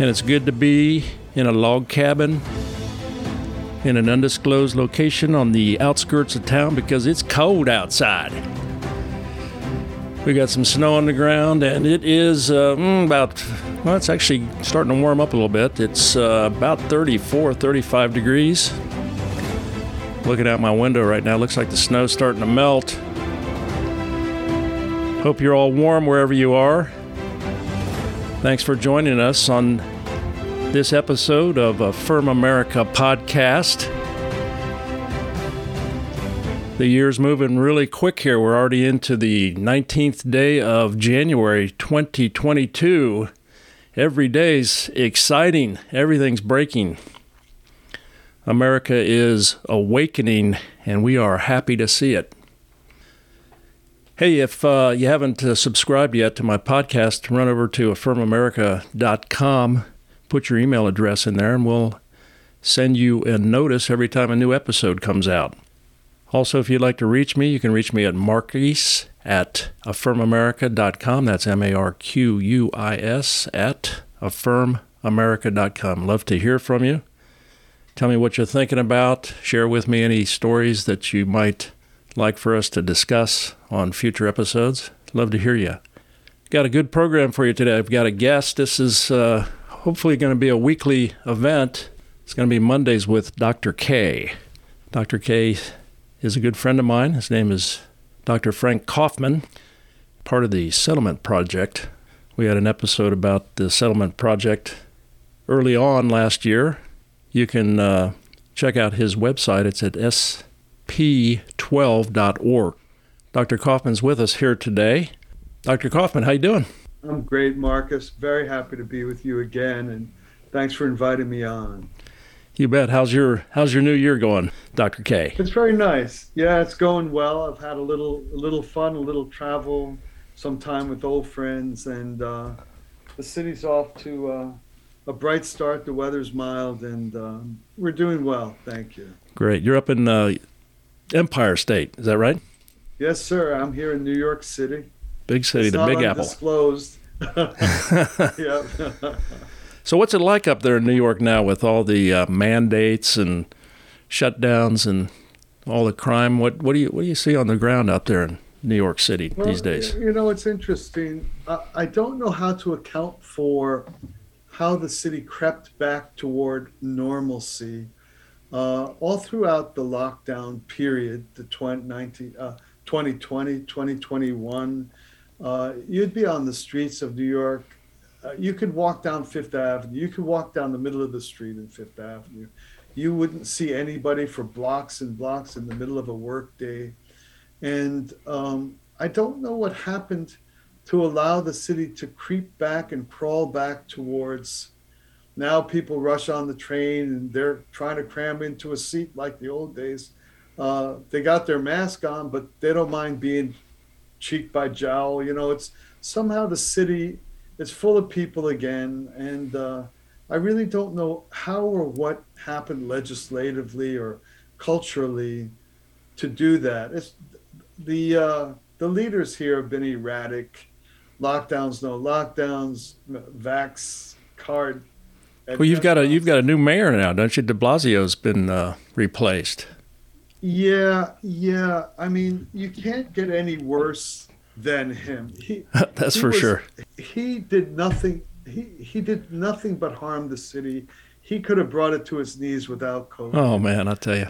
and it's good to be in a log cabin in an undisclosed location on the outskirts of town because it's cold outside. We got some snow on the ground, and it is it's actually starting to warm up a little bit. It's about 34, 35 degrees. Looking out my window right now, looks like the snow's starting to melt. Hope you're all warm wherever you are. Thanks for joining us on this episode of Affirm America podcast. The year's moving really quick here. We're already into the 19th day of January 2022. Every day's exciting. Everything's breaking. America is awakening, and we are happy to see it. Hey, if you haven't subscribed yet to my podcast, run over to affirmamerica.com, put your email address in there, and we'll send you a notice every time a new episode comes out. Also, if you'd like to reach me, you can reach me at marquis@affirmamerica.com. That's marquis@affirmamerica.com. Love to hear from you. Tell me what you're thinking about. Share with me any stories that you might like for us to discuss on future episodes. Love to hear you. Got a good program for you today. I've got a guest. This is hopefully going to be a weekly event. It's going to be Mondays with Dr. K. Dr. K is a good friend of mine. His name is Dr. Frank Kaufman, part of the Settlement Project. We had an episode about the Settlement Project early on last year. You can check out his website. It's at SP12.org. Dr. Kaufman's with us here today. Dr. Kaufman, how you doing? I'm great, Marcus. Very happy to be with you again, and thanks for inviting me on. You bet. How's your new year going, Dr. K? It's very nice. Yeah, it's going well. I've had a little fun, a little travel, some time with old friends, and the city's off to a bright start. The weather's mild, and we're doing well. Thank you. Great. You're up in Empire State, is that right? Yes, sir. I'm here in New York City. Big city, the Big Apple. It's not undisclosed. Yep. So what's it like up there in New York now with all the mandates and shutdowns and all the crime? What do you see on the ground up there in New York City these days? You know, it's interesting. I don't know how to account for how the city crept back toward normalcy all throughout the lockdown period, the 2020, 2021. You'd be on the streets of New York. You could walk down Fifth Avenue. You could walk down the middle of the street in Fifth Avenue. You wouldn't see anybody for blocks and blocks in the middle of a work day. And I don't know what happened to allow the city to creep back and crawl back towards. Now people rush on the train and they're trying to cram into a seat like the old days. They got their mask on, but they don't mind being cheek by jowl. You know, it's somehow the city is full of people again. And I really don't know how or what happened legislatively or culturally to do that. It's the leaders here have been erratic. Lockdowns, no lockdowns, vax card. Well, you've got a new mayor now, don't you? De Blasio's been replaced. Yeah. I mean, you can't get any worse than him. That's for sure. He did nothing but harm the city. He could have brought it to his knees without COVID. Oh man, I tell you.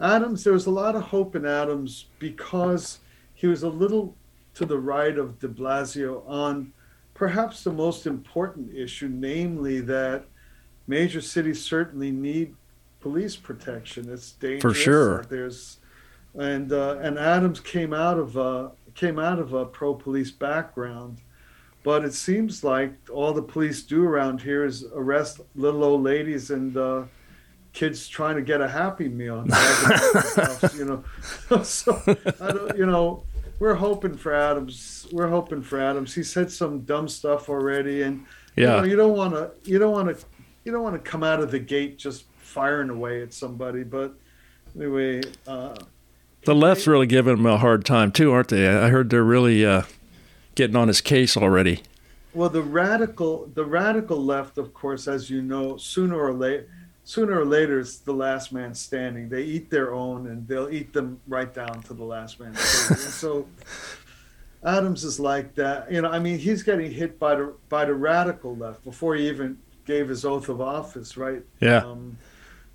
Adams, there was a lot of hope in Adams because he was a little to the right of de Blasio on perhaps the most important issue, namely that major cities certainly need police protection. It's dangerous. For sure. And Adams came out of came out of a pro-police background, but it seems like all the police do around here is arrest little old ladies and kids trying to get a Happy Meal. You know, so I don't, you know, we're hoping for Adams. We're hoping for Adams. He said some dumb stuff already, and yeah, you know, you don't want to come out of the gate just firing away at somebody. But anyway, the left's really giving him a hard time too, aren't they? I heard they're really getting on his case already. Well, the radical left, of course, as you know, sooner or later, it's the last man standing. They eat their own, and they'll eat them right down to the last man standing. So Adams is like that. You know, I mean, he's getting hit by the radical left before he even gave his oath of office, right? Yeah.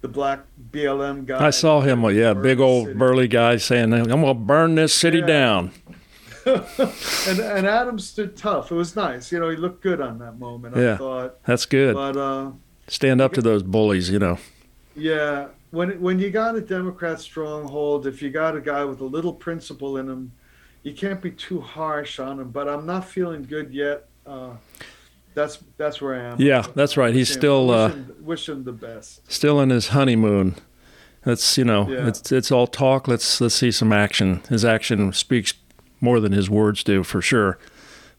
The black BLM guy. I saw him, yeah, big old burly guy saying, I'm going to burn this city down. and Adams stood tough. It was nice. You know, he looked good on that moment, yeah, I thought. That's good. But... stand up to those bullies, you know. Yeah. When you got a Democrat stronghold, if you got a guy with a little principle in him, you can't be too harsh on him. But I'm not feeling good yet. That's where I am. Yeah, that's right. He's still... wish him the best. Still in his honeymoon. That's, you know, yeah, it's all talk. Let's see some action. His action speaks more than his words do, for sure.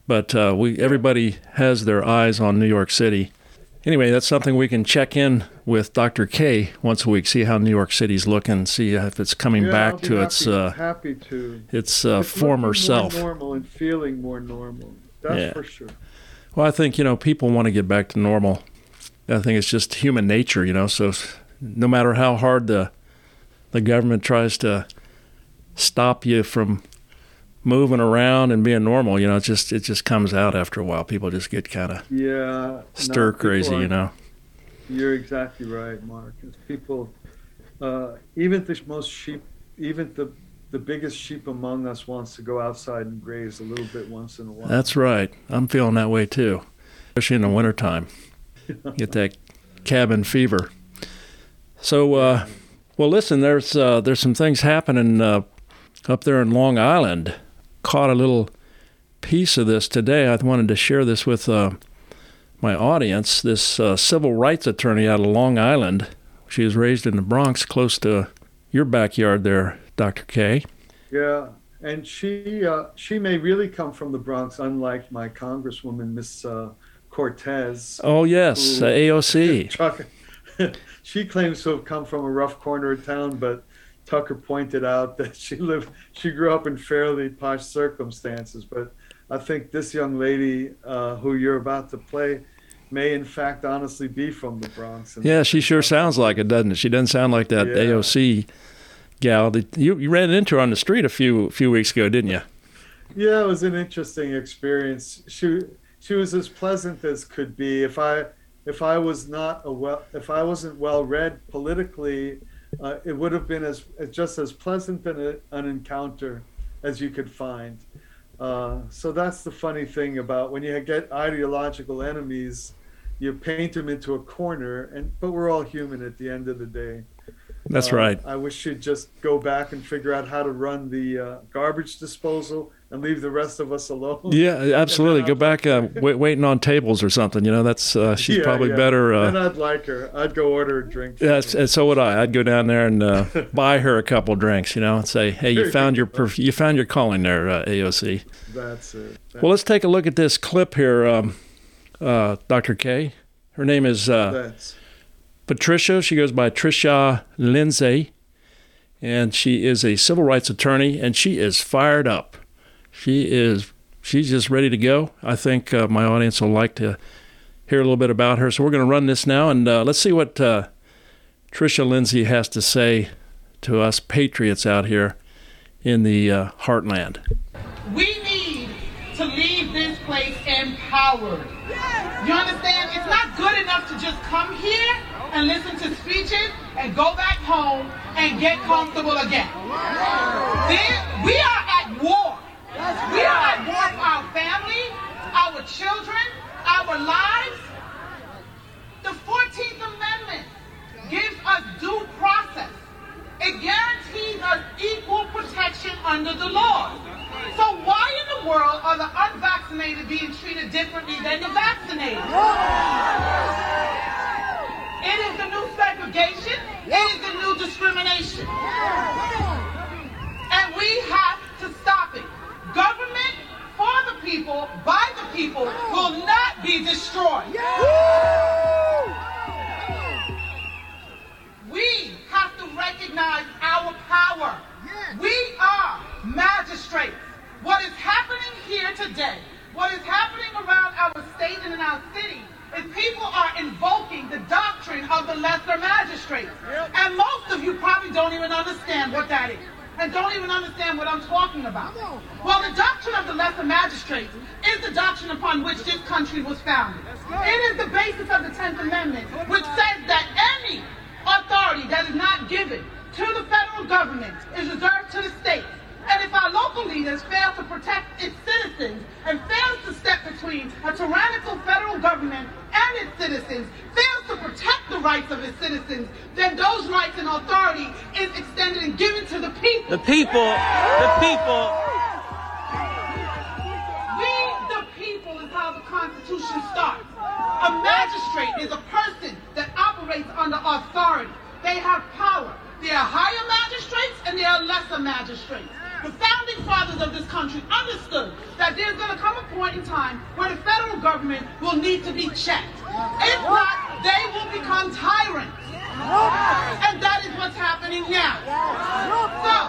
But everybody has their eyes on New York City. Anyway, that's something we can check in with Dr. K once a week, see how New York City's looking, see if it's coming back to its former self. Normal and feeling more normal. That's for sure. Well, I think, you know, people want to get back to normal. I think it's just human nature, you know. So no matter how hard the government tries to stop you from moving around and being normal, you know, it just comes out after a while. People just get kind of stir crazy, you know. You're exactly right, Mark. People, even the most sheep, even the biggest sheep among us wants to go outside and graze a little bit once in a while. That's right. I'm feeling that way too, especially in the wintertime. Get that cabin fever. So, well, listen, there's some things happening up there in Long Island. Caught a little piece of this today. I wanted to share this with my audience. This civil rights attorney out of Long Island, she was raised in the Bronx, close to your backyard there, Dr. K. Yeah, and she may really come from the Bronx, unlike my Congresswoman, Miss Cortez. Oh, yes, AOC. She claims to have come from a rough corner of town, but Tucker pointed out that she grew up in fairly posh circumstances, but I think this young lady who you're about to play may in fact honestly be from the Bronx. Yeah, she sure sounds like it, doesn't it? She doesn't sound like that AOC gal. You ran into her on the street a few weeks ago, didn't you? Yeah, it was an interesting experience. She was as pleasant as could be. If I wasn't well read politically, it would have been just as pleasant an encounter as you could find. So that's the funny thing about when you get ideological enemies, you paint them into a corner, but we're all human at the end of the day. That's right. I wish you'd just go back and figure out how to run the garbage disposal and leave the rest of us alone. Yeah, absolutely. Go back waiting on tables or something. You know, that's she's probably better. And I'd like her. I'd go order a drink. Yeah, and so would I. I'd go down there and buy her a couple drinks, you know, and say, hey, you found your calling there, AOC. That's it. Well, let's take a look at this clip here, Dr. K. Her name is Patricia. She goes by Tricia Lindsay, and she is a civil rights attorney, and she is fired up. She's just ready to go. I think my audience will like to hear a little bit about her. So we're going to run this now, and let's see what Tricia Lindsay has to say to us patriots out here in the heartland. We need to leave this place empowered. You understand? It's not good enough to just come here and listen to speeches and go back home and get comfortable again. We are at war. We are at war for our family, our children, our lives. The 14th Amendment gives us due process. It guarantees us equal protection under the law. So why world are the unvaccinated being treated differently than the vaccinated. It is the new segregation. It is the new discrimination. And we have to stop it. Government for the people, by the people, will not be destroyed. We have to recognize our power. We are magistrates. What is happening here today, what is happening around our state and in our city, is people are invoking the doctrine of the lesser magistrates. And most of you probably don't even understand what that is, and don't even understand what I'm talking about. Well, the doctrine of the lesser magistrates is the doctrine upon which this country was founded. It is the basis of the 10th Amendment, which says that any authority that is not given to the federal government is reserved to the states. And if our local leaders fail to protect its citizens and fails to step between a tyrannical federal government and its citizens, fails to protect the rights of its citizens, then those rights and authority is extended and given to the people. The people, the people. We the people is how the Constitution starts. A magistrate is a person that operates under authority. They have power. There are higher magistrates and there are lesser magistrates. The founding fathers of this country understood that there's going to come a point in time where the federal government will need to be checked. If not, they will become tyrants. And that is what's happening now. So,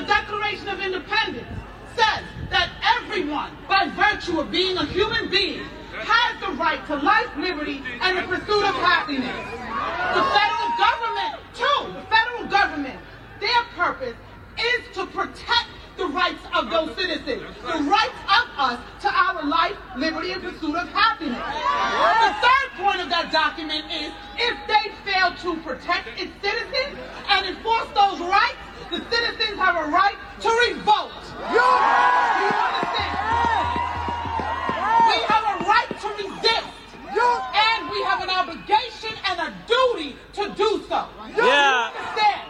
the Declaration of Independence says that everyone, by virtue of being a human being, has the right to life, liberty, and the pursuit of happiness. The federal government, too, the federal government, their purpose is to protect the rights of those citizens, the rights of us to our life, liberty, and pursuit of happiness. The third point of that document is, if they fail to protect its citizens and enforce those rights, the citizens have a right to revolt. You understand? We have a right to resist, and we have an obligation and a duty to do so. Yeah. You understand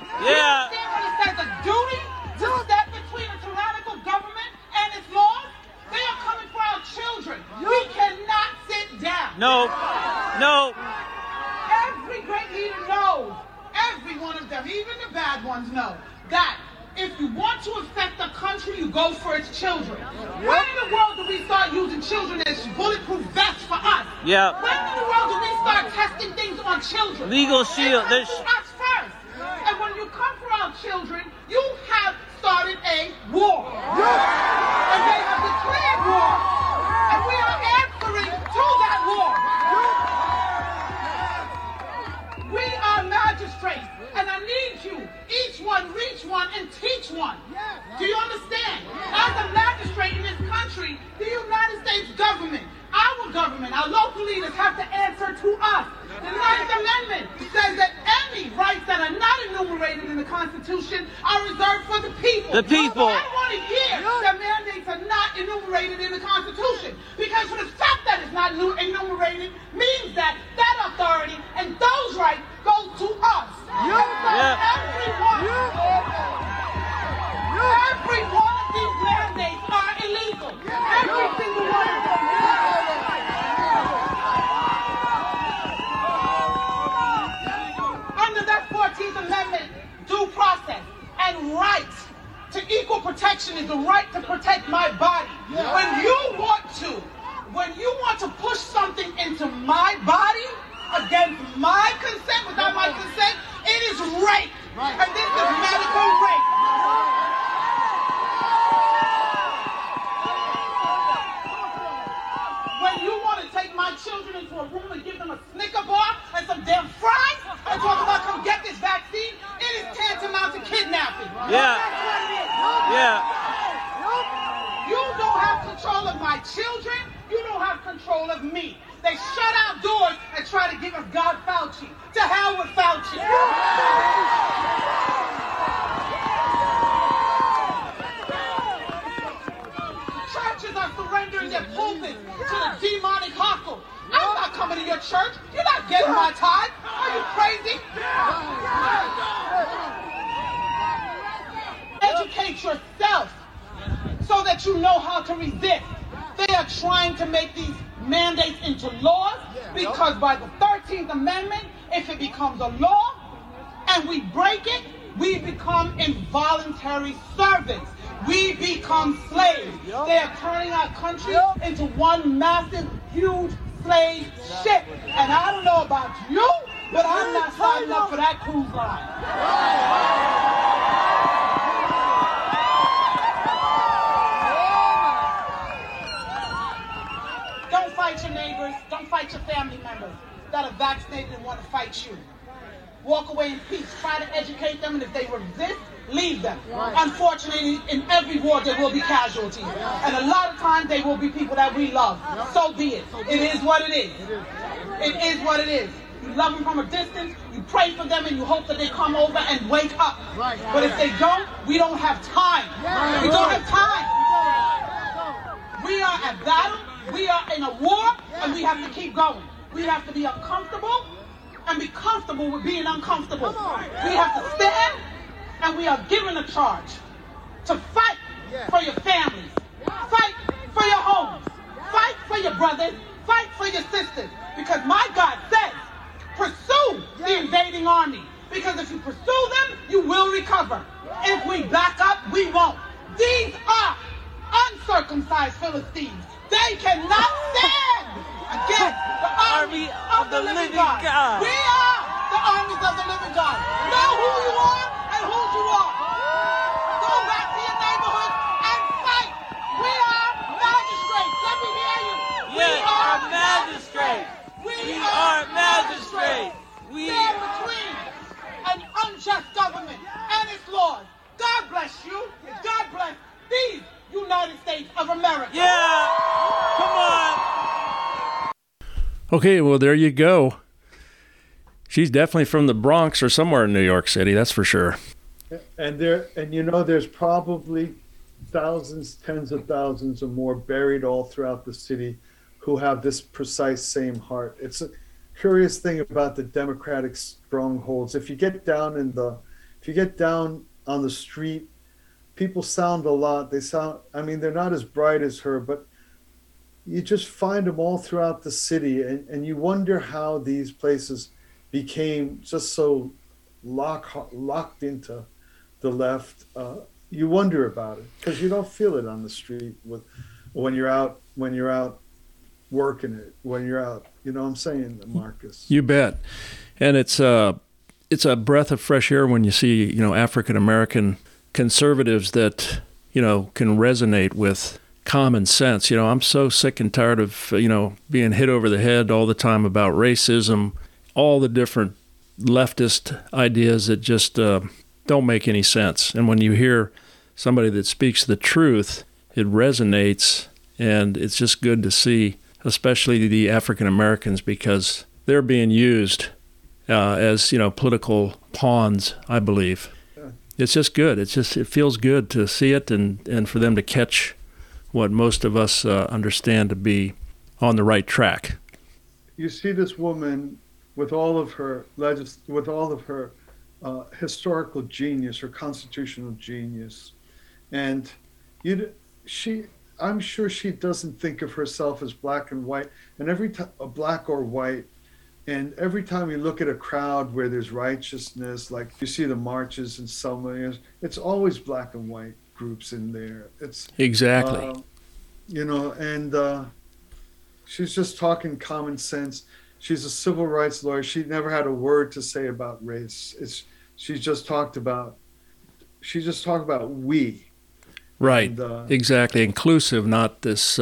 what it says? A duty to step between a tyrannical government and its laws? They are coming for our children. We cannot sit down. No. Every great leader knows, every one of them, even the bad ones know, that if you want to affect the country, you go for its children. When in the world do we start using children as bulletproof vests for us? Yeah. When in the world do we start testing things on children? Legal shield. They come for us first. And when you come for our children, you have started a war. Yeah. And they have declared war. And we are answering to that war. Yeah. We are magistrates. And I need you, each one, reach one, and teach one. Do you understand? As a magistrate in this country, the United States government, our government, our local leaders have to answer to us. The 9th Amendment says that any rights that are not enumerated in the Constitution are reserved for the people. The people. I want to hear that mandates are not enumerated in the Constitution, because for the fact that it's not enumerated means that that authority and those rights go to us. Everyone. Every one of these mandates are illegal. Every single one of them. Under that 14th Amendment, due process and right to equal protection is the right to protect my body. When you want to push something into my body against my consent, without my consent, it is rape. And this is medical rape. When you want to take my children into a room and give them a Snicker bar and some damn fries and talk about come get this vaccine, it is tantamount to kidnapping. That's what it is. You don't have control of my children. You don't have control of me. They shut our doors and try to give us God Fauci. To hell with Fauci. Churches are surrendering their pulpits to the demonic hostile. I'm not coming to your church. You're not getting my tithe. Are you crazy? Educate yourself. So that you know how to resist. They are trying to make these mandates into laws because by the 13th Amendment, if it becomes a law and we break it, we become involuntary servants. We become slaves. They are turning our country into one massive, huge slave ship. And I don't know about you, but I'm not signing up for that cruise line. Don't fight your neighbors. Don't fight your family members that are vaccinated and want to fight you. Walk away in peace. Try to educate them, and if they resist, leave them. Unfortunately, in every war, there will be casualties. And a lot of times, they will be people that we love. So be it. It is what it is. It is what it is. You love them from a distance, you pray for them, and you hope that they come over and wake up. But if they don't, we don't have time. We don't have time. We are at battle. We are in a war, and we have to keep going. We have to be uncomfortable and be comfortable with being uncomfortable. We have to stand, and we are given a charge to fight for your families, fight for your homes, fight for your brothers, fight for your sisters, because my God says, pursue the invading army, because if you pursue them, you will recover. If we back up, we won't. These are uncircumcised Philistines. They cannot stand against the army of the living God. We are the armies of the living God. Know who you are and whose you are. Go back to your neighborhood and fight. We are magistrates. Let me hear you. We are magistrates. We stand between an unjust government and its laws. God bless you. God bless these United States of America. Yeah. Come on. Okay, well, there you go. She's definitely from the Bronx or somewhere in New York City, that's for sure. And you know, there's probably thousands, tens of thousands or more buried all throughout the city who have this precise same heart. It's a curious thing about the Democratic strongholds. If you get down on the street, people sound a lot. I mean, they're not as bright as her, but you just find them all throughout the city. And you wonder how these places became just so locked into the left. You wonder about it because you don't feel it on the street when you're out working it, when you're out, you know what I'm saying, Marcus? You bet. And it's a breath of fresh air when you see, you know, African-American conservatives that, you know, can resonate with common sense. You know, I'm so sick and tired of, you know, being hit over the head all the time about racism, all the different leftist ideas that just don't make any sense. And when you hear somebody that speaks the truth, it resonates, and it's just good to see, especially the African Americans, because they're being used as, you know, political pawns, I believe. It's just good. It feels good to see it and for them to catch what most of us understand to be on the right track. You see this woman with all of her historical genius, her constitutional genius, and I'm sure she doesn't think of herself as black and white, and every time black or white. And every time you look at a crowd where there's righteousness, like you see the marches in some ways, it's always black and white groups in there. It's exactly, you know, and she's just talking common sense. She's a civil rights lawyer. She never had a word to say about race. She just talked about we. Right. And, exactly. Inclusive, not this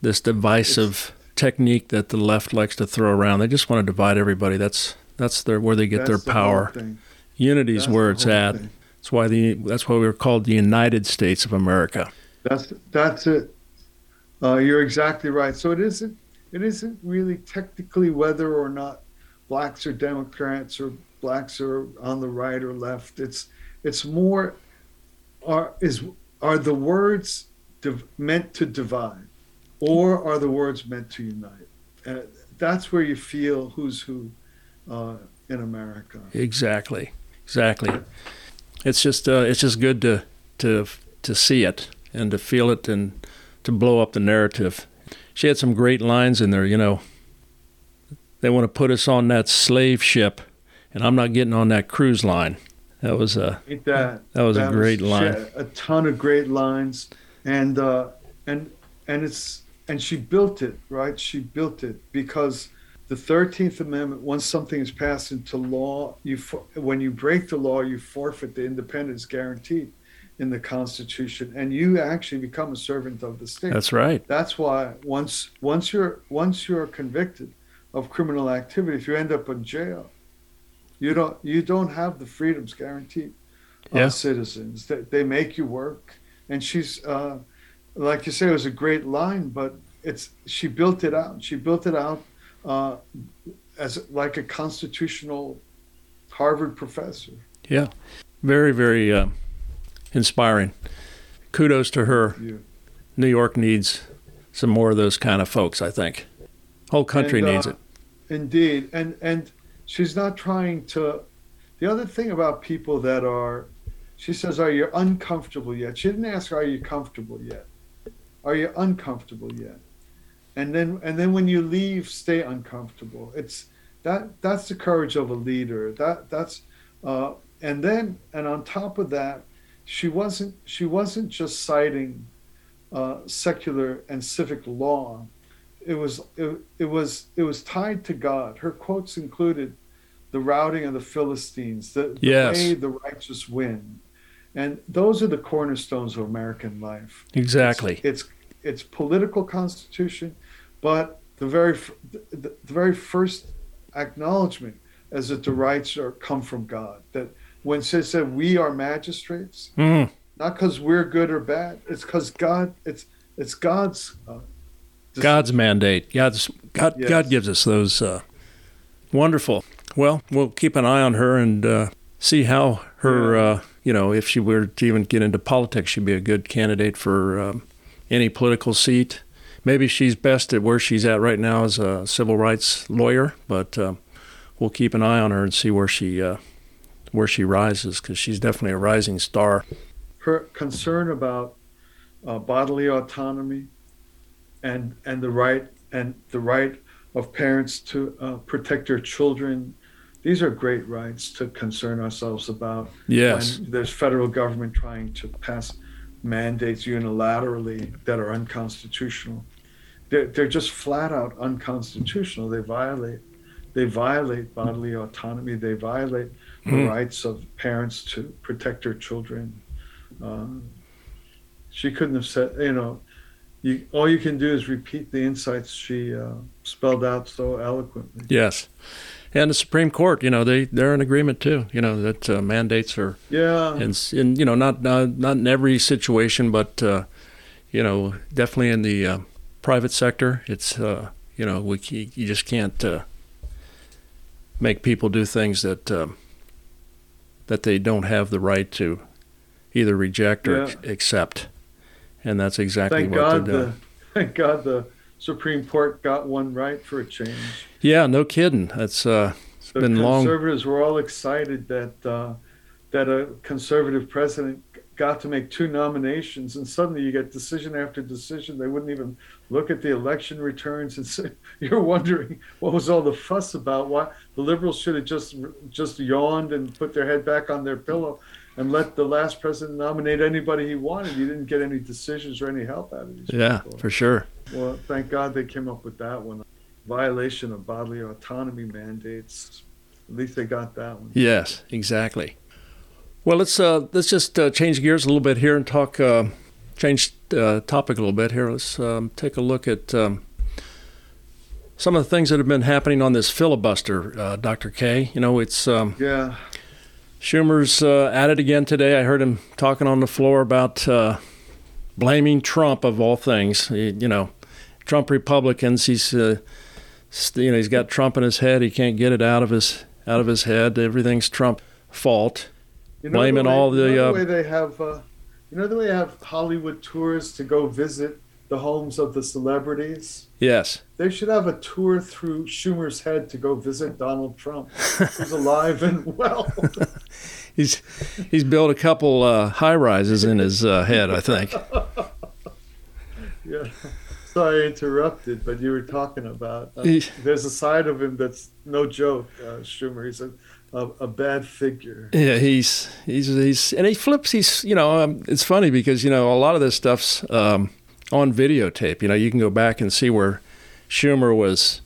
this divisive technique that the left likes to throw around. They just want to divide everybody. That's their power. Unity's where it's at. That's why we were called the United States of America. That's it. You're exactly right. So it isn't really technically whether or not blacks are Democrats or blacks are on the right or left. It's more are the words meant to divide, or are the words meant to unite? That's where you feel who's who in America. Exactly. It's just good to see it and to feel it and to blow up the narrative. She had some great lines in there, you know. They want to put us on that slave ship, and I'm not getting on that cruise line. That was a great line. She had a ton of great lines, and she built it, right? She built it because the 13th Amendment, once something is passed into law, when you break the law, you forfeit the independence guaranteed in the Constitution, and you actually become a servant of the state. That's right. That's why once you're convicted of criminal activity, if you end up in jail, you don't have the freedoms guaranteed of citizens. They make you work, and she's like you say, it was a great line, but she built it out. She built it out as like a constitutional Harvard professor. Yeah, very, very inspiring. Kudos to her. Yeah. New York needs some more of those kind of folks, I think. Whole country needs it. Indeed, and she's not trying to. The other thing about people that are, she says, "Are you uncomfortable yet?" She didn't ask, "Are you comfortable yet?" Are you uncomfortable yet? And then when you leave, stay uncomfortable. It's that's the courage of a leader. And on top of that, she wasn't just citing secular and civic law. It was tied to God. Her quotes included the routing of the Philistines, the way the righteous win, and those are the cornerstones of American life. Exactly. It's political constitution, but the very first acknowledgement is that the rights come from God. That when she said we are magistrates, not because we're good or bad, it's because God. It's God's. God's mandate. God gives us those. Wonderful. Well, we'll keep an eye on her and see how her, if she were to even get into politics, she'd be a good candidate for any political seat. Maybe she's best at where she's at right now as a civil rights lawyer, but we'll keep an eye on her and see where she rises, because she's definitely a rising star. Her concern about bodily autonomy, and the right of parents to protect their children. These are great rights to concern ourselves about. Yes. When there's federal government trying to pass mandates unilaterally that are unconstitutional. They're just flat out unconstitutional. They violate bodily autonomy. They violate the rights of parents to protect their children. She couldn't have said, all you can do is repeat the insights she spelled out so eloquently. Yes, and the Supreme Court, they're in agreement too. That mandates are and not in every situation, but definitely in the private sector, it's you just can't make people do things that they don't have the right to either reject or accept. And that's exactly what they're doing. Thank God the Supreme Court got one right for a change. Yeah, no kidding. That's it's been long. Conservatives were all excited that a conservative president got to make two nominations, and suddenly you get decision after decision. They wouldn't even look at the election returns, and say, you're wondering what was all the fuss about. Why the liberals should have just yawned and put their head back on their pillow and let the last president nominate anybody he wanted. You didn't get any decisions or any help out of these people. Yeah, for sure. Well, thank God they came up with that one. Violation of bodily autonomy mandates. At least they got that one. Yes, exactly. Well, let's just change gears a little bit here and talk. Change topic a little bit here. Let's take a look at some of the things that have been happening on this filibuster, Dr. K. It's Schumer's at it again today. I heard him talking on the floor about blaming Trump of all things. Trump Republicans. He's he's got Trump in his head. He can't get it out of his head. Everything's Trump's fault. Blaming all the. The way they have Hollywood tours to go visit the homes of the celebrities. Yes. They should have a tour through Schumer's head to go visit Donald Trump, who's alive and well. he's built a couple high rises in his head, I think. Yeah. Sorry I interrupted, but you were talking about there's a side of him that's no joke, Schumer. He's a bad figure. Yeah, he's and he flips. He's it's funny because a lot of this stuff's on videotape. You can go back and see where Schumer was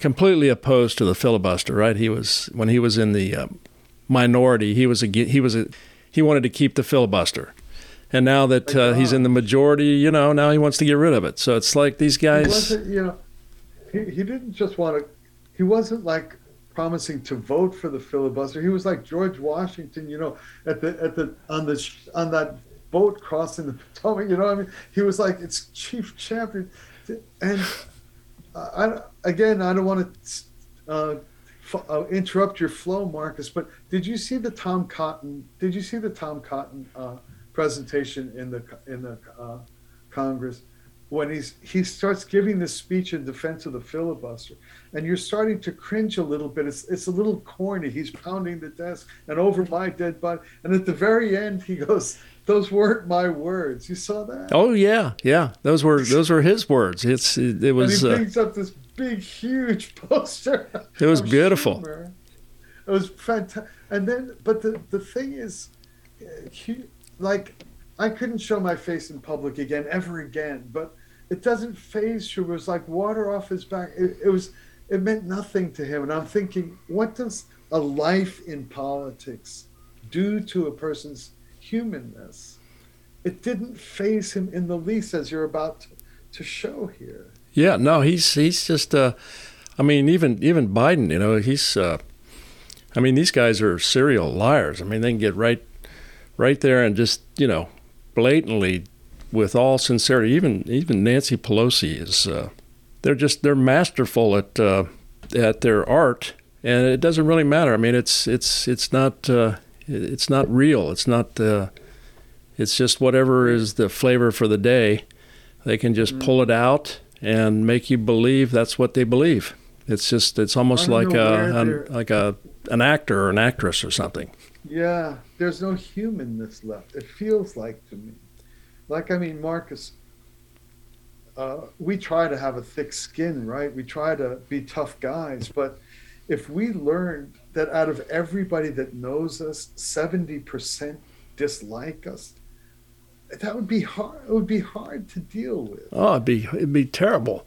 completely opposed to the filibuster. Right, he was when he was in the minority. He wanted to keep the filibuster. And now that he's in the majority, now he wants to get rid of it. So it's like these guys... He didn't just want to... He wasn't, promising to vote for the filibuster. He was like George Washington, on that boat crossing the Potomac, you know what I mean? He was like its chief champion. And, I don't want to... interrupt your flow, Marcus, but did you see the Tom Cotton... presentation in the Congress when he starts giving this speech in defense of the filibuster, and you're starting to cringe a little bit. It's a little corny. He's pounding the desk and over my dead body, and at the very end he goes, "Those weren't my words." You saw that? Oh yeah. Those were his words. It was. And he brings up this big, huge poster. It was beautiful. Schumer. It was fantastic. And then, but the thing is, I couldn't show my face in public again, ever again, but it doesn't phase Schumer. It was like water off his back. It meant nothing to him. And I'm thinking, what does a life in politics do to a person's humanness? It didn't phase him in the least, as you're about to show here. Yeah, no, he's just, even Biden, he's, these guys are serial liars. They can get right there and just, blatantly, with all sincerity, even Nancy Pelosi is, they're masterful at their art, and it doesn't really matter. It's not real. It's not, it's just whatever is the flavor for the day. They can just pull it out and make you believe that's what they believe. It's just, it's almost like an actor or an actress or something. Yeah, there's no humanness left, it feels like to me. Marcus, we try to have a thick skin, right? We try to be tough guys, but if we learned that out of everybody that knows us, 70% dislike us, that would be hard. It would be hard to deal with. Oh, it'd be terrible.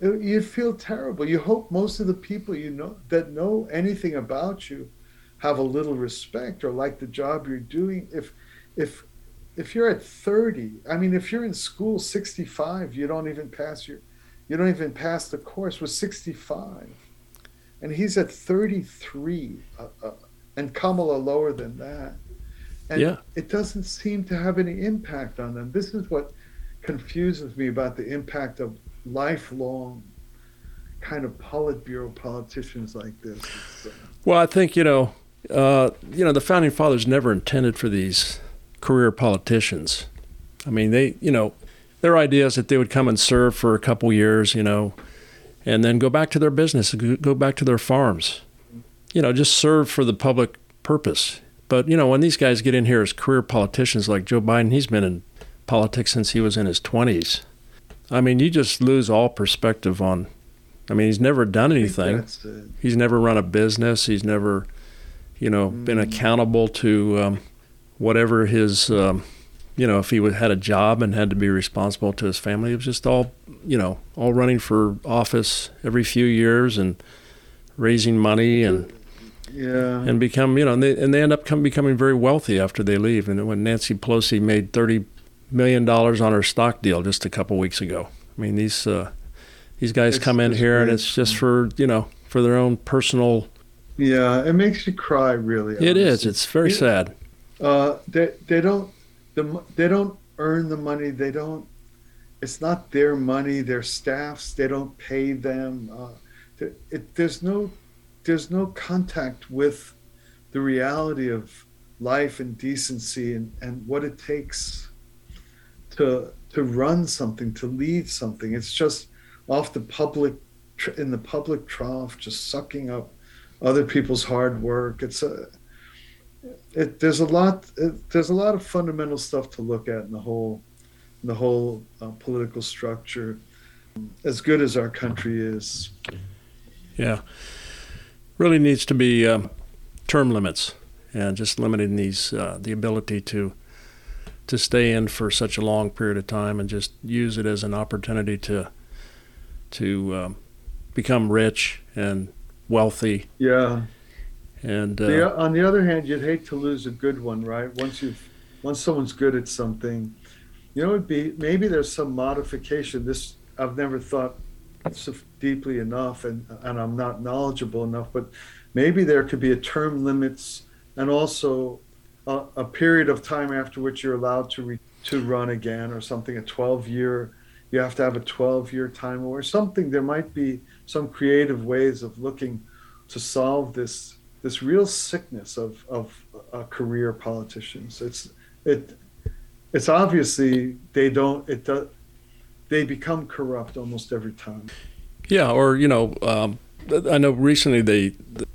You'd feel terrible. You hope most of the people that know anything about you have a little respect or like the job you're doing. If you're at 30, if you're in school 65, you don't even pass the course with 65, and he's at 33, and Kamala lower than that, and it doesn't seem to have any impact on them. This is what confuses me about the impact of lifelong kind of Politburo politicians like this. Well, I think the founding fathers never intended for these career politicians. They, their idea is that they would come and serve for a couple years, and then go back to their business, go back to their farms, just serve for the public purpose. But, when these guys get in here as career politicians like Joe Biden, he's been in politics since he was in his 20s. You just lose all perspective on, he's never done anything. He's never run a business. He's never... been accountable to whatever his, if he had a job and had to be responsible to his family. It was just all, all running for office every few years and raising money and become, and they end up becoming very wealthy after they leave. And when Nancy Pelosi made $30 million on her stock deal just a couple weeks ago, these guys come in here and it's just for, for their own personal... Yeah, it makes you cry, really. Honestly. It is. It's very sad. They don't earn the money. They don't. It's not their money. Their staffs. They don't pay them. There's no contact with the reality of life and decency and what it takes to run something, to lead something. It's just off in the public trough, just sucking up other people's hard work. It's There's a lot of fundamental stuff to look at in the whole political structure, as good as our country is. Yeah, really needs to be term limits, and just limiting these the ability to stay in for such a long period of time, and just use it as an opportunity to become rich and wealthy. Yeah. And on the other hand, you'd hate to lose a good one, right? Once someone's good at something, it'd be, maybe there's some modification. This I've never thought so deeply enough, and I'm not knowledgeable enough, but maybe there could be a term limits, and also a period of time after which you're allowed to run again, or something. A 12-year, you have to have a 12-year time, or something. There might be some creative ways of looking to solve this real sickness of career politicians. It's obviously they become corrupt almost every time. Yeah, or I know recently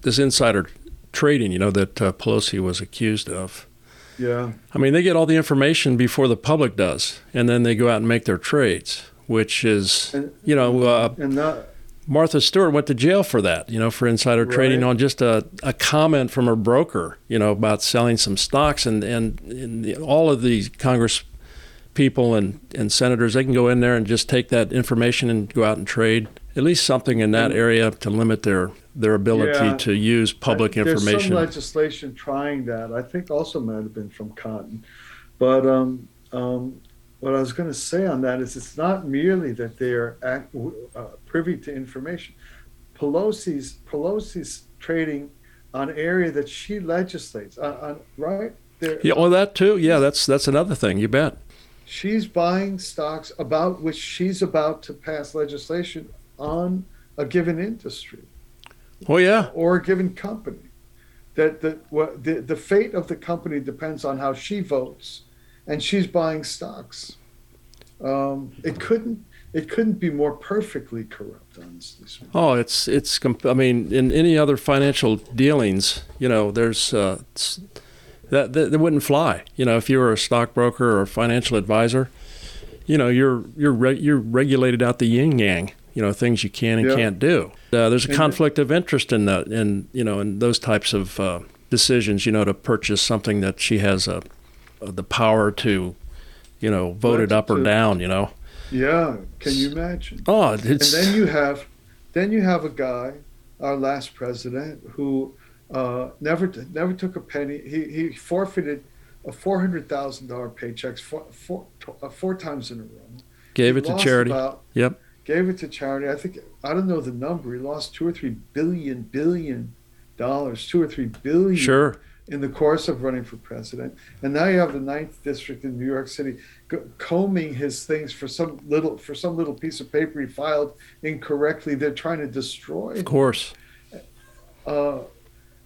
this insider trading, that Pelosi was accused of. Yeah. I mean, they get all the information before the public does, and then they go out and make their trades, which is Martha Stewart went to jail for that, for insider trading on just a comment from her broker, about selling some stocks. And all of these Congress people and senators, they can go in there and just take that information and go out and trade. At least something in that area to limit their ability to use public information. There's some legislation trying that. I think also might have been from Cotton. But what I was going to say on that is, it's not merely that they are privy to information. Pelosi's trading on area that she legislates, right? Yeah, well, that too. Yeah, that's another thing. You bet. She's buying stocks about which she's about to pass legislation on a given industry. Oh yeah. Or a given company. The fate of the company depends on how she votes. And she's buying stocks. It couldn't be more perfectly corrupt, honestly. Oh, it's. I mean, in any other financial dealings, there's that wouldn't fly. If you were a stockbroker or a financial advisor, you're regulated out the yin yang. Things you can and can't do. There's a conflict of interest in that, in those types of decisions. To purchase something that she has the power to, vote it up or down, Yeah, can you imagine? Oh, and then you have a guy, our last president, who never took a penny. He forfeited a $400,000 paycheck four times in a row. Gave it to charity. Gave it to charity. I think, I don't know the number. He lost $2 or $3 billion. Sure. In the course of running for president. And now you have the 9th district in New York City combing his things for some little piece of paper he filed incorrectly. They're trying to destroy him. Of course.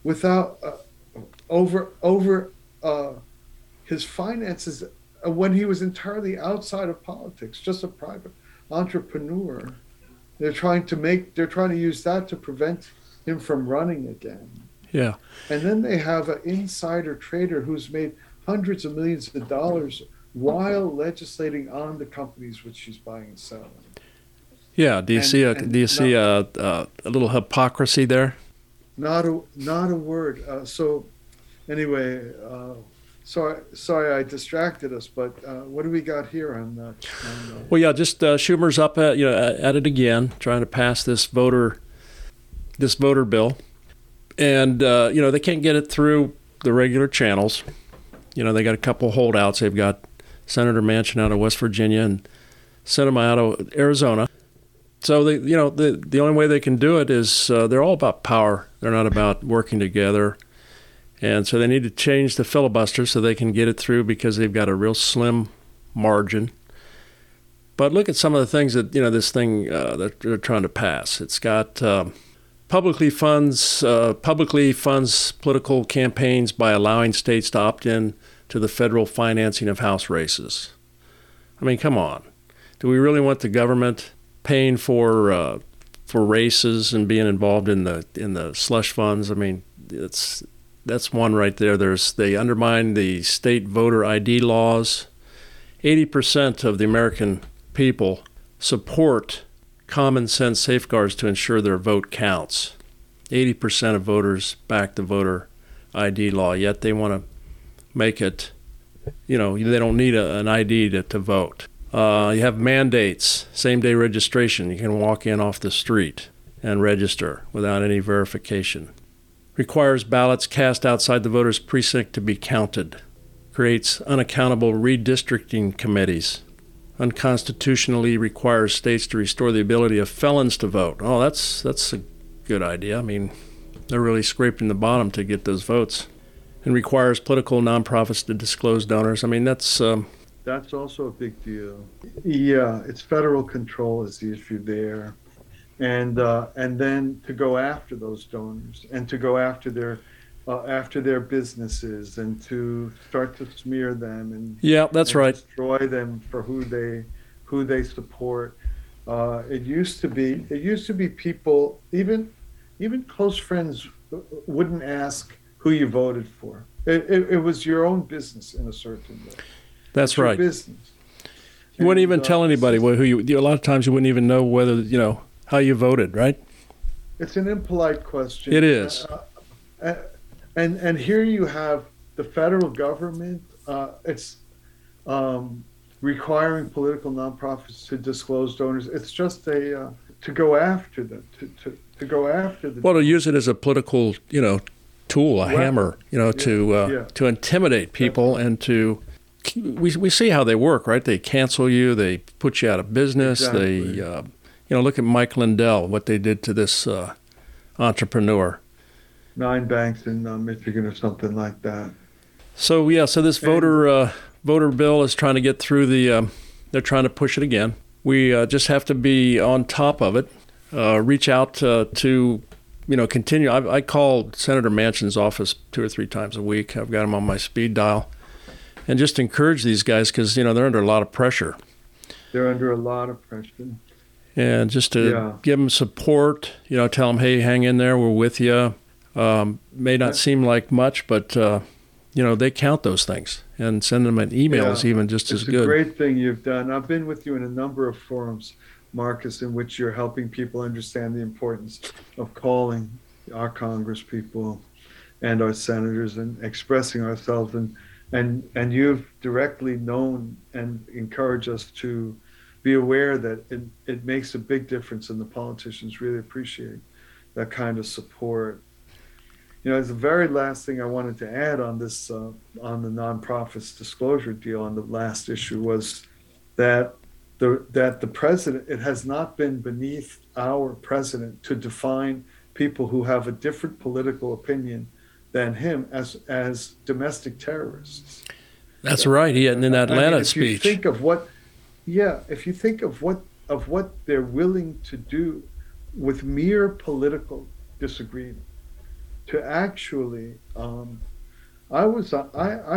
Without over his finances, when he was entirely outside of politics, just a private entrepreneur. They're trying to use that to prevent him from running again. Yeah. And then they have an insider trader who's made hundreds of millions of dollars while legislating on the companies which she's buying and selling. Yeah. Do you see a little hypocrisy there? Not a word. Sorry, I distracted us. But what do we got here on that? Schumer's up at it again, trying to pass this voter bill. And, they can't get it through the regular channels. They got a couple holdouts. They've got Senator Manchin out of West Virginia and Sinema out of Arizona. So, the only way they can do it is they're all about power. They're not about working together. And so they need to change the filibuster so they can get it through, because they've got a real slim margin. But look at some of the things that, this thing that they're trying to pass. It's got... Publicly funds political campaigns by allowing states to opt in to the federal financing of House races. I mean, come on. Do we really want the government paying for races and being involved in the slush funds? I mean, it's That's one right there. They undermine the state voter ID laws. 80% of the American people support common sense safeguards to ensure their vote counts. 80% of voters back the voter ID law, yet they want to make it, they don't need an ID to vote. You have mandates, same-day registration. You can walk in off the street and register without any verification. Requires ballots cast outside the voter's precinct to be counted. Creates unaccountable redistricting committees. Unconstitutionally requires states to restore the ability of felons to vote. Oh, that's a good idea. I mean, they're really scraping the bottom to get those votes. And requires political nonprofits to disclose donors. I mean, that's also a big deal. Yeah, it's federal control is the issue there. And then to go after those donors and to go after their businesses and to start to smear them and destroy them for who they support. It used to be people, even close friends wouldn't ask who you voted for. It was your own business in a certain way. That's right. Business. You wouldn't even tell anybody who you. A lot of times you wouldn't even know whether how you voted, right? It's an impolite question. It is. And here you have the federal government. It's requiring political nonprofits to disclose donors. It's just to go after them, to go after them. Well, to use it as a political, tool, hammer, to intimidate people and to. We see how they work, right? They cancel you. They put you out of business. Exactly. They, look at Mike Lindell, what they did to this entrepreneur. 9 banks in Michigan or something like that. So this voter bill is trying to get through the, they're trying to push it again. We just have to be on top of it, reach out to, continue. I call Senator Manchin's office 2 or 3 times a week. I've got him on my speed dial. And just encourage these guys because, they're under a lot of pressure. They're under a lot of pressure. And just to give them support, tell them, hey, hang in there, we're with you. May not seem like much, but, they count those things and send them an email is even just as good. It's a great thing you've done. I've been with you in a number of forums, Marcus, in which you're helping people understand the importance of calling our Congress people and our senators and expressing ourselves and you've directly known and encouraged us to be aware that it makes a big difference, and the politicians really appreciate that kind of support. As the very last thing I wanted to add on this, on the nonprofits disclosure deal on the last issue was that the president, it has not been beneath our president to define people who have a different political opinion than him as domestic terrorists. That's right. He had in Atlanta speech. If you think of what they're willing to do with mere political disagreement, to actually, I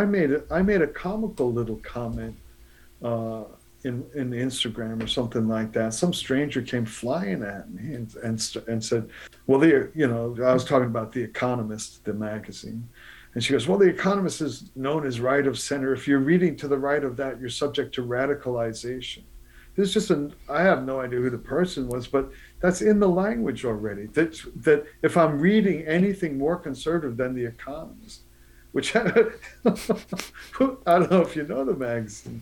made a comical little comment in Instagram or something like that. Some stranger came flying at me and said, well, I was talking about The Economist, the magazine. And she goes, well, The Economist is known as right of center. If you're reading to the right of that, you're subject to radicalization. This is just I have no idea who the person was, but that's in the language already. That if I'm reading anything more conservative than The Economist, which I don't know if you know the magazine.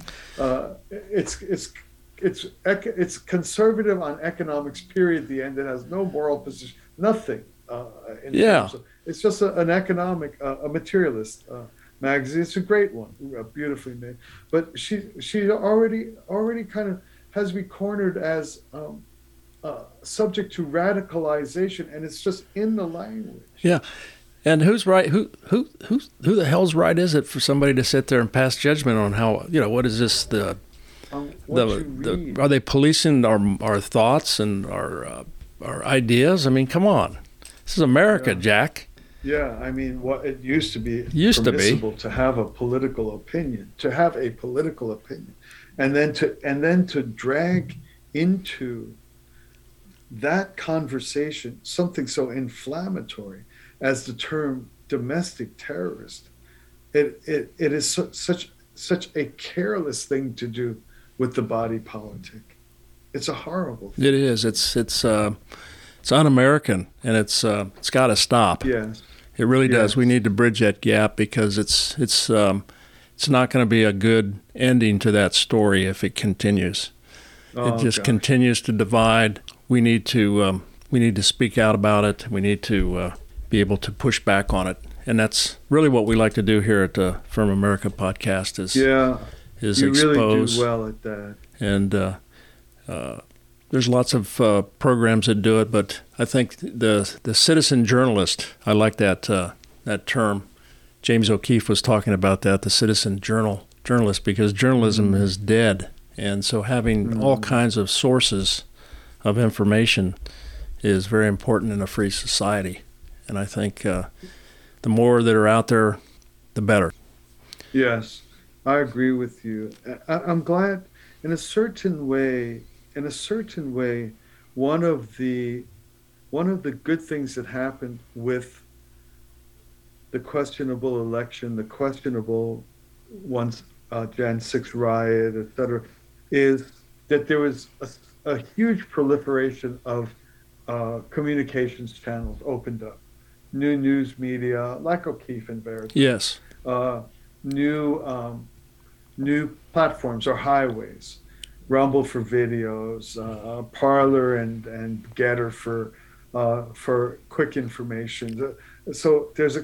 It's conservative on economics. Period. The end. It has no moral position. Nothing. It's just an economic, a materialist magazine. It's a great one, beautifully made. But she already kind of has me cornered as subject to radicalization, and it's just in the language. Yeah. And who's right? Who the hell's right is it for somebody to sit there and pass judgment on how what is this are they policing our thoughts and our ideas? I mean, come on, this is America, Jack. Yeah, I mean, it used to be permissible to have a political opinion, and then to drag into that conversation something so inflammatory as the term domestic terrorist. It is such a careless thing to do with the body politic. It's a horrible thing. It is. It's un-American, and it's got to stop. Yes. It really does. We need to bridge that gap, because it's not going to be a good ending to that story if it continues. Oh, it just continues to divide. We need to speak out about it. We need to be able to push back on it, and that's really what we like to do here at the Firm America podcast. Is you expose. Really do well at that. And there's lots of programs that do it, but I think the citizen journalist, I like that term. James O'Keefe was talking about that, the citizen journalist, because journalism is dead. And so having all kinds of sources of information is very important in a free society. And I think the more that are out there, the better. Yes, I agree with you. I'm glad in a certain way, one of the good things that happened with the questionable election, the questionable Jan 6 riot, et cetera, is that there was a huge proliferation of communications channels opened up. New news media, like O'Keefe and Barrett. Yes. New platforms or highways. Rumble for videos, Parler and Getter for quick information. So there's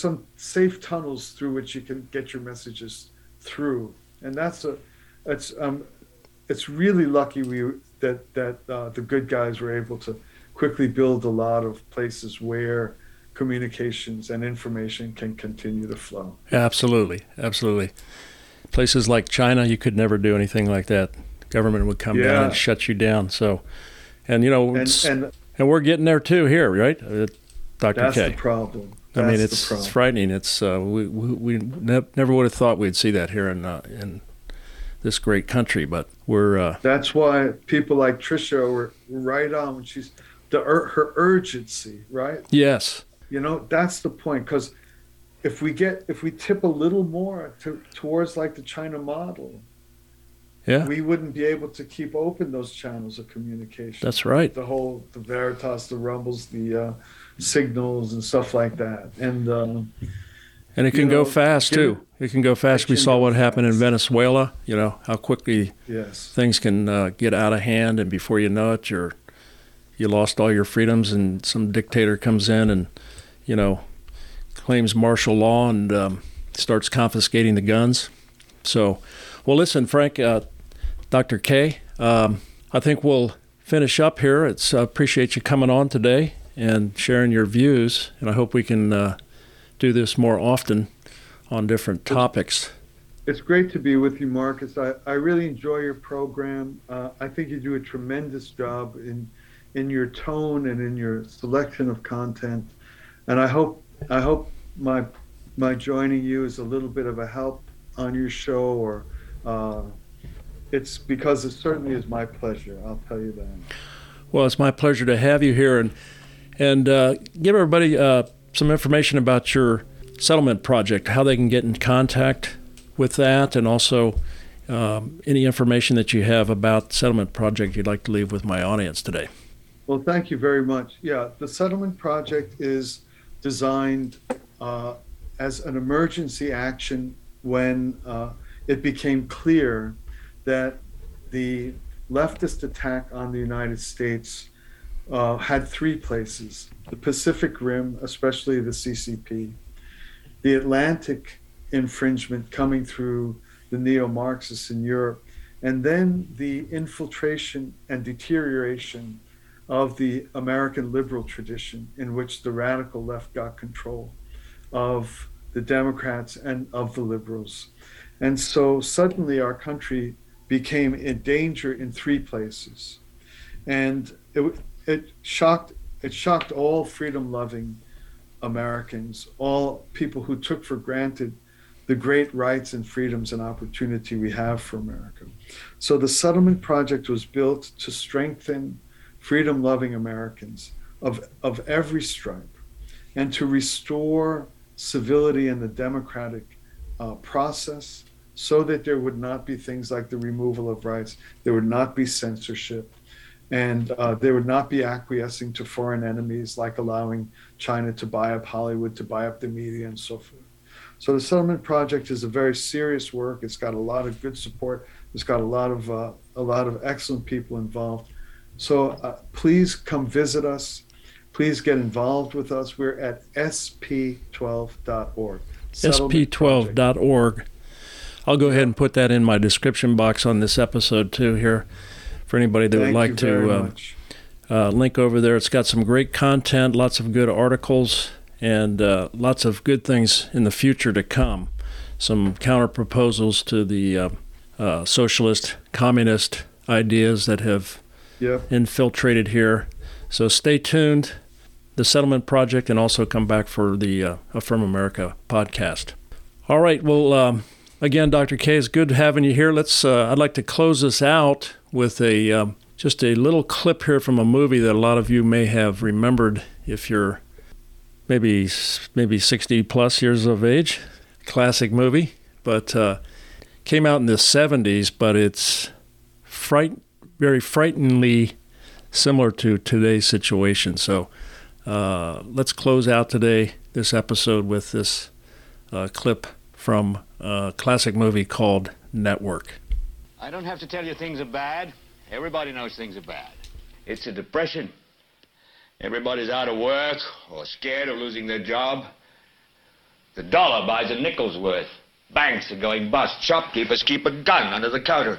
some safe tunnels through which you can get your messages through, and it's really lucky that the good guys were able to quickly build a lot of places where communications and information can continue to flow. Absolutely. Places like China, you could never do anything like that. Government would come down and shut you down. So, and we're getting there too here, right, Dr. That's K? That's the problem. That's the problem. It's frightening. It's we never would have thought we'd see that here in this great country, but we're. That's why people like Tricia were right on when she's her urgency, right? Yes. That's the point, because if we tip a little more towards like the China model. Yeah. We wouldn't be able to keep open those channels of communication. That's right. The Veritas, the Rumbles, the signals and stuff like that. And it can go fast, too. It can go fast. We saw what happened in Venezuela, how quickly things can get out of hand. And before you know it, you lost all your freedoms, and some dictator comes in and, claims martial law and starts confiscating the guns. So, well, listen, Frank, Dr. K, I think we'll finish up here. I appreciate you coming on today and sharing your views, and I hope we can do this more often on different topics. It's great to be with you, Marcus. I really enjoy your program. I think you do a tremendous job in your tone and in your selection of content, and I hope my joining you is a little bit of a help on your show, or it's because it certainly is my pleasure. I'll tell you that. Well, it's my pleasure to have you here, and give everybody some information about your settlement project, how they can get in contact with that, and also any information that you have about settlement project you'd like to leave with my audience today. Well, thank you very much. Yeah, the settlement project is designed as an emergency action when it became clear that the leftist attack on the United States had three places: the Pacific Rim, especially the CCP, the Atlantic infringement coming through the neo-Marxists in Europe, and then the infiltration and deterioration of the American liberal tradition, in which the radical left got control of the Democrats and of the liberals. And so suddenly our country became in danger in three places. And it shocked all freedom-loving Americans, all people who took for granted the great rights and freedoms and opportunity we have for America. So the Settlement Project was built to strengthen freedom-loving Americans of every stripe, and to restore civility in the democratic process so that there would not be things like the removal of rights, there would not be censorship, and there would not be acquiescing to foreign enemies like allowing China to buy up Hollywood, to buy up the media and so forth. So the Settlement Project is a very serious work. It's got a lot of good support. It's got a lot of excellent people involved. So please come visit us. Please get involved with us. We're at SP12.org. SP12.org. I'll go ahead and put that in my description box on this episode too here for anybody that would like to link over there. It's got some great content, lots of good articles, and lots of good things in the future to come. Some counter proposals to the socialist, communist ideas that have infiltrated here. So stay tuned, the Settlement Project, and also come back for the Affirm America podcast. All right, well, again, Dr. K, it's good having you here. Let's. I'd like to close this out with a just a little clip here from a movie that a lot of you may have remembered if you're maybe 60-plus years of age. Classic movie, but came out in the 70s, but it's very frighteningly similar to today's situation. So let's close out this episode with this clip from a classic movie called Network. I don't have to tell you things are bad. Everybody knows things are bad. It's a depression. Everybody's out of work or scared of losing their job. The dollar buys a nickel's worth. Banks are going bust. Shopkeepers keep a gun under the counter.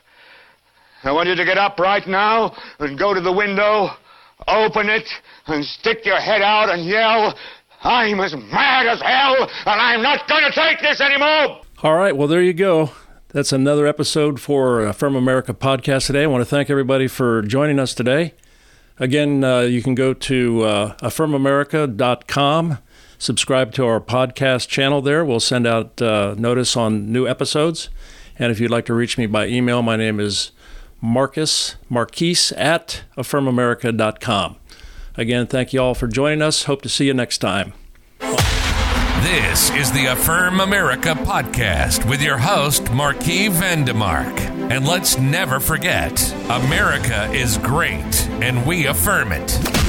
I want you to get up right now and go to the window, open it, and stick your head out and yell, I'm as mad as hell, and I'm not going to take this anymore. All right, well, there you go. That's another episode for Affirm America podcast today. I want to thank everybody for joining us today. Again, you can go to affirmamerica.com, subscribe to our podcast channel there. We'll send out notice on new episodes. And if you'd like to reach me by email, my name is Marquis at affirmamerica.com. Again, thank you all for joining us. Hope to see you next time. This is the Affirm America podcast with your host, Marquis Vandemark. And let's never forget, America is great, and we affirm it.